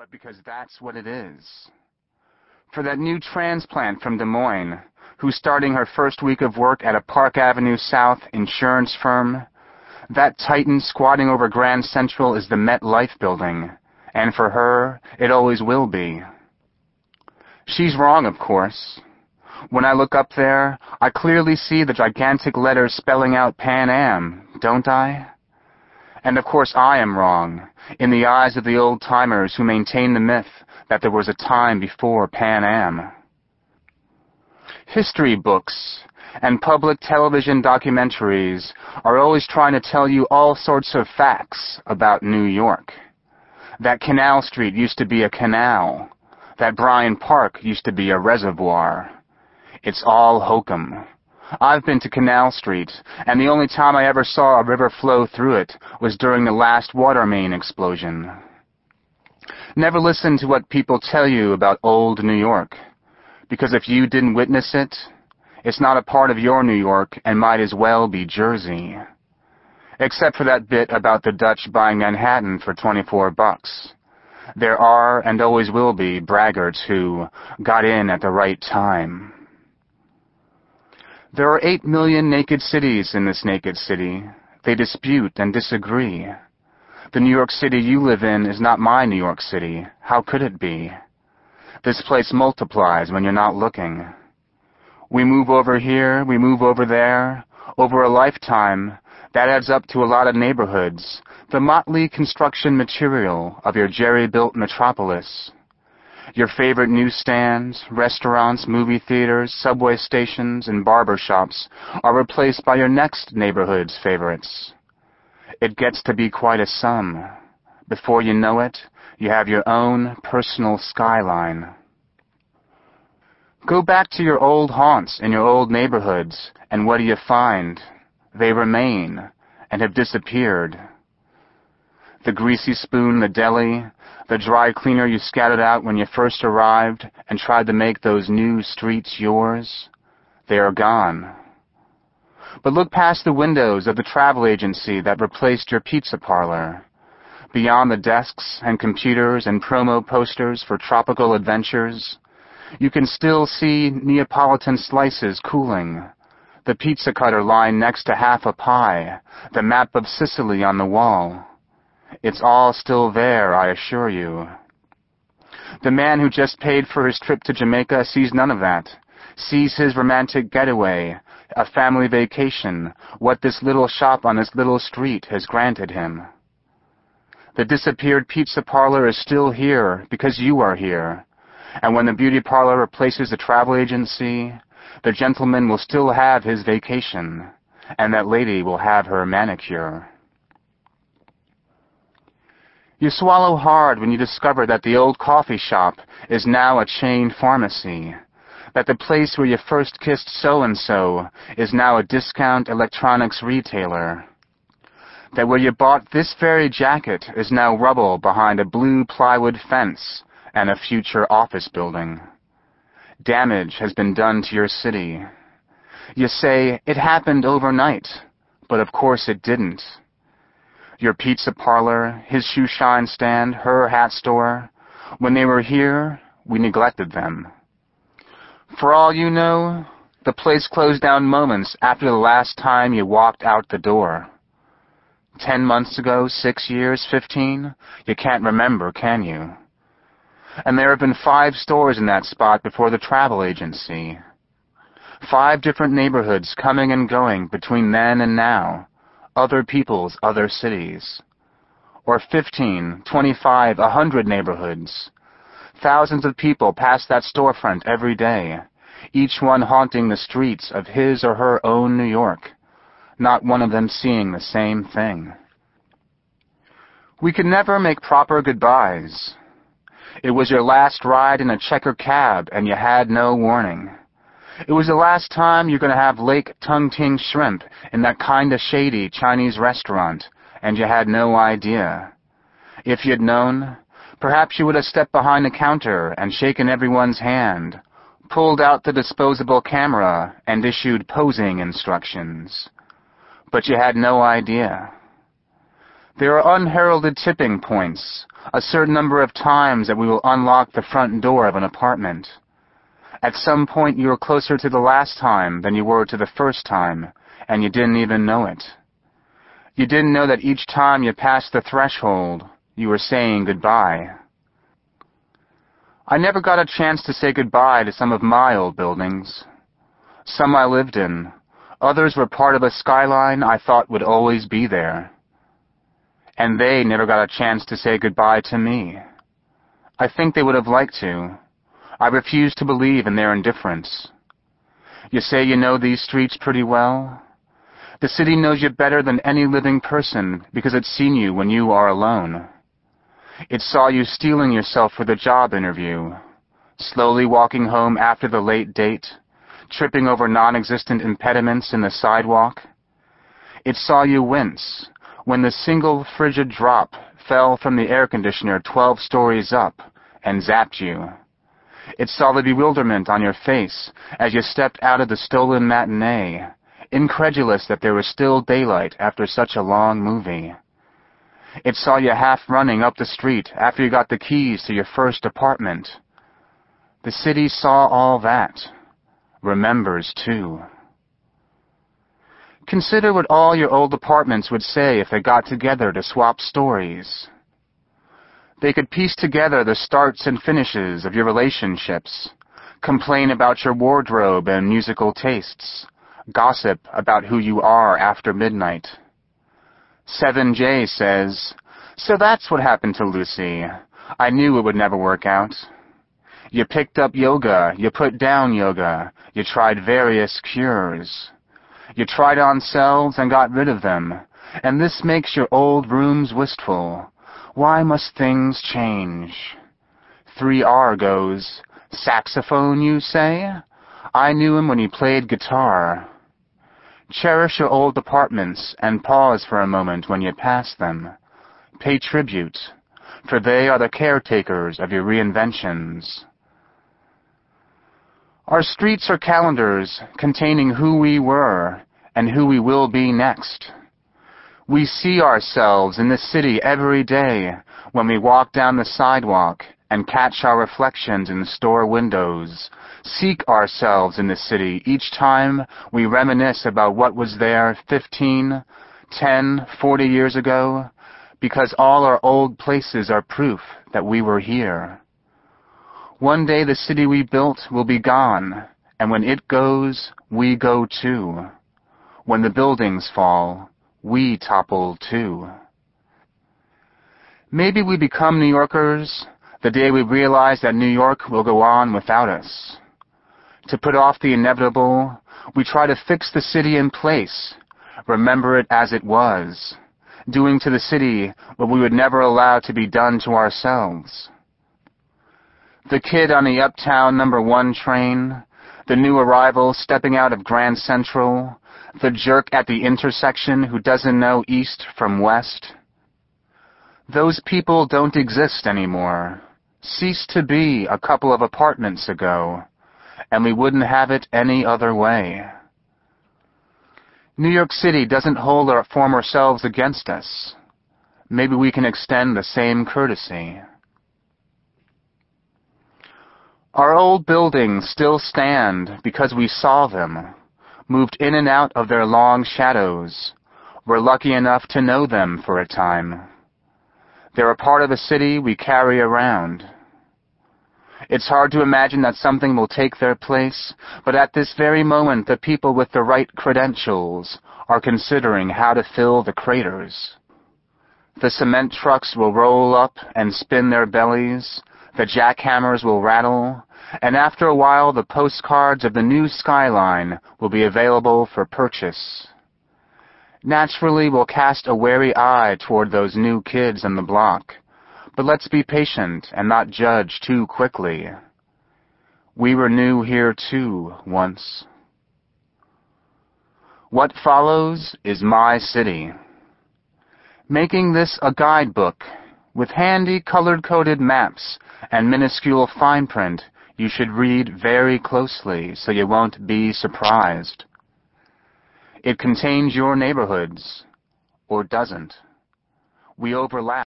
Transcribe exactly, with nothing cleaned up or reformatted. but because that's what it is. For that new transplant from Des Moines, who's starting her first week of work at a Park Avenue South insurance firm, that titan squatting over Grand Central is the Met Life Building, and for her, it always will be. She's wrong, of course. When I look up there, I clearly see the gigantic letters spelling out Pan Am, don't I? And of course I am wrong, in the eyes of the old-timers who maintain the myth that there was a time before Pan Am. History books and public television documentaries are always trying to tell you all sorts of facts about New York. That Canal Street used to be a canal. That Bryant Park used to be a reservoir. It's all hokum. I've been to Canal Street, and the only time I ever saw a river flow through it was during the last water main explosion. Never listen to what people tell you about old New York, because if you didn't witness it, it's not a part of your New York and might as well be Jersey. Except for that bit about the Dutch buying Manhattan for twenty-four bucks. There are, and always will be, braggarts who got in at the right time. There are eight million naked cities in this naked city. They dispute and disagree. The New York City you live in is not my New York City. How could it be? This place multiplies when you're not looking. We move over here, we move over there. Over a lifetime, that adds up to a lot of neighborhoods, the motley construction material of your jerry-built metropolis. Your favorite newsstands, restaurants, movie theaters, subway stations, and barber shops are replaced by your next neighborhood's favorites. It gets to be quite a sum. Before you know it, you have your own personal skyline. Go back to your old haunts in your old neighborhoods, and what do you find? They remain and have disappeared. The greasy spoon, the deli, the dry cleaner you scattered out when you first arrived and tried to make those new streets yours, they are gone. But look past the windows of the travel agency that replaced your pizza parlor, beyond the desks and computers and promo posters for tropical adventures. You can still see Neapolitan slices cooling, the pizza cutter lying next to half a pie, the map of Sicily on the wall. It's all still there, I assure you. The man who just paid for his trip to Jamaica sees none of that, sees his romantic getaway, a family vacation, what this little shop on this little street has granted him. The disappeared pizza parlor is still here because you are here, and when the beauty parlor replaces the travel agency, the gentleman will still have his vacation, and that lady will have her manicure. You swallow hard when you discover that the old coffee shop is now a chain pharmacy, that the place where you first kissed so-and-so is now a discount electronics retailer, that where you bought this very jacket is now rubble behind a blue plywood fence and a future office building. Damage has been done to your city. You say, it happened overnight, but of course it didn't. Your pizza parlor, his shoe shine stand, her hat store. When they were here, we neglected them. For all you know, the place closed down moments after the last time you walked out the door. Ten months ago, six years, fifteen, you can't remember, can you? And there have been five stores in that spot before the travel agency. Five different neighborhoods coming and going between then and now. Other people's other cities, or fifteen, twenty-five, a hundred neighborhoods. Thousands of people pass that storefront every day, each one haunting the streets of his or her own New York, not one of them seeing the same thing. We can never make proper goodbyes. It was your last ride in a checker cab and you had no warning. It was the last time you're going to have Lake Tung Ting shrimp in that kind of shady Chinese restaurant, and you had no idea. If you'd known, perhaps you would have stepped behind the counter and shaken everyone's hand, pulled out the disposable camera, and issued posing instructions. But you had no idea. There are unheralded tipping points, a certain number of times that we will unlock the front door of an apartment. At some point you were closer to the last time than you were to the first time, and you didn't even know it. You didn't know that each time you passed the threshold, you were saying goodbye. I never got a chance to say goodbye to some of my old buildings. Some I lived in, others were part of a skyline I thought would always be there. And they never got a chance to say goodbye to me. I think they would have liked to. I refuse to believe in their indifference. You say you know these streets pretty well. The city knows you better than any living person because it's seen you when you are alone. It saw you steeling yourself for the job interview, slowly walking home after the late date, tripping over non-existent impediments in the sidewalk. It saw you wince when the single frigid drop fell from the air conditioner twelve stories up and zapped you. It saw the bewilderment on your face as you stepped out of the stolen matinee, incredulous that there was still daylight after such a long movie. It saw you half running up the street after you got the keys to your first apartment. The city saw all that, remembers too. Consider what all your old apartments would say if they got together to swap stories. They could piece together the starts and finishes of your relationships, complain about your wardrobe and musical tastes, gossip about who you are after midnight. seven J says, "So that's what happened to Lucy. I knew it would never work out." You picked up yoga, you put down yoga, you tried various cures. You tried on selves and got rid of them, and this makes your old rooms wistful. Why must things change? three R goes, "Saxophone, you say? I knew him when he played guitar." Cherish your old apartments and pause for a moment when you pass them. Pay tribute, for they are the caretakers of your reinventions. Our streets are calendars containing who we were and who we will be next. We see ourselves in the city every day when we walk down the sidewalk and catch our reflections in the store windows, seek ourselves in the city each time we reminisce about what was there fifteen, ten, forty years ago, because all our old places are proof that we were here. One day the city we built will be gone, and when it goes, we go too. When the buildings fall, we topple too. Maybe we become New Yorkers the day we realize that New York will go on without us. To put off the inevitable, we try to fix the city in place, remember it as it was, doing to the city what we would never allow to be done to ourselves. The kid on the Uptown number one train, the new arrival stepping out of Grand Central, the jerk at the intersection who doesn't know east from west. Those people don't exist anymore, ceased to be a couple of apartments ago, and we wouldn't have it any other way. New York City doesn't hold our former selves against us. Maybe we can extend the same courtesy. Our old buildings still stand because we saw them, moved in and out of their long shadows, were lucky enough to know them for a time. They're a part of the city we carry around. It's hard to imagine that something will take their place, but at this very moment the people with the right credentials are considering how to fill the craters. The cement trucks will roll up and spin their bellies, the jackhammers will rattle, and after a while the postcards of the new skyline will be available for purchase. Naturally, we'll cast a wary eye toward those new kids on the block, but let's be patient and not judge too quickly. We were new here too, once. What follows is my city. Making this a guidebook, with handy colored-coded maps and minuscule fine print, you should read very closely so you won't be surprised. It contains your neighborhoods, or doesn't, we overlap.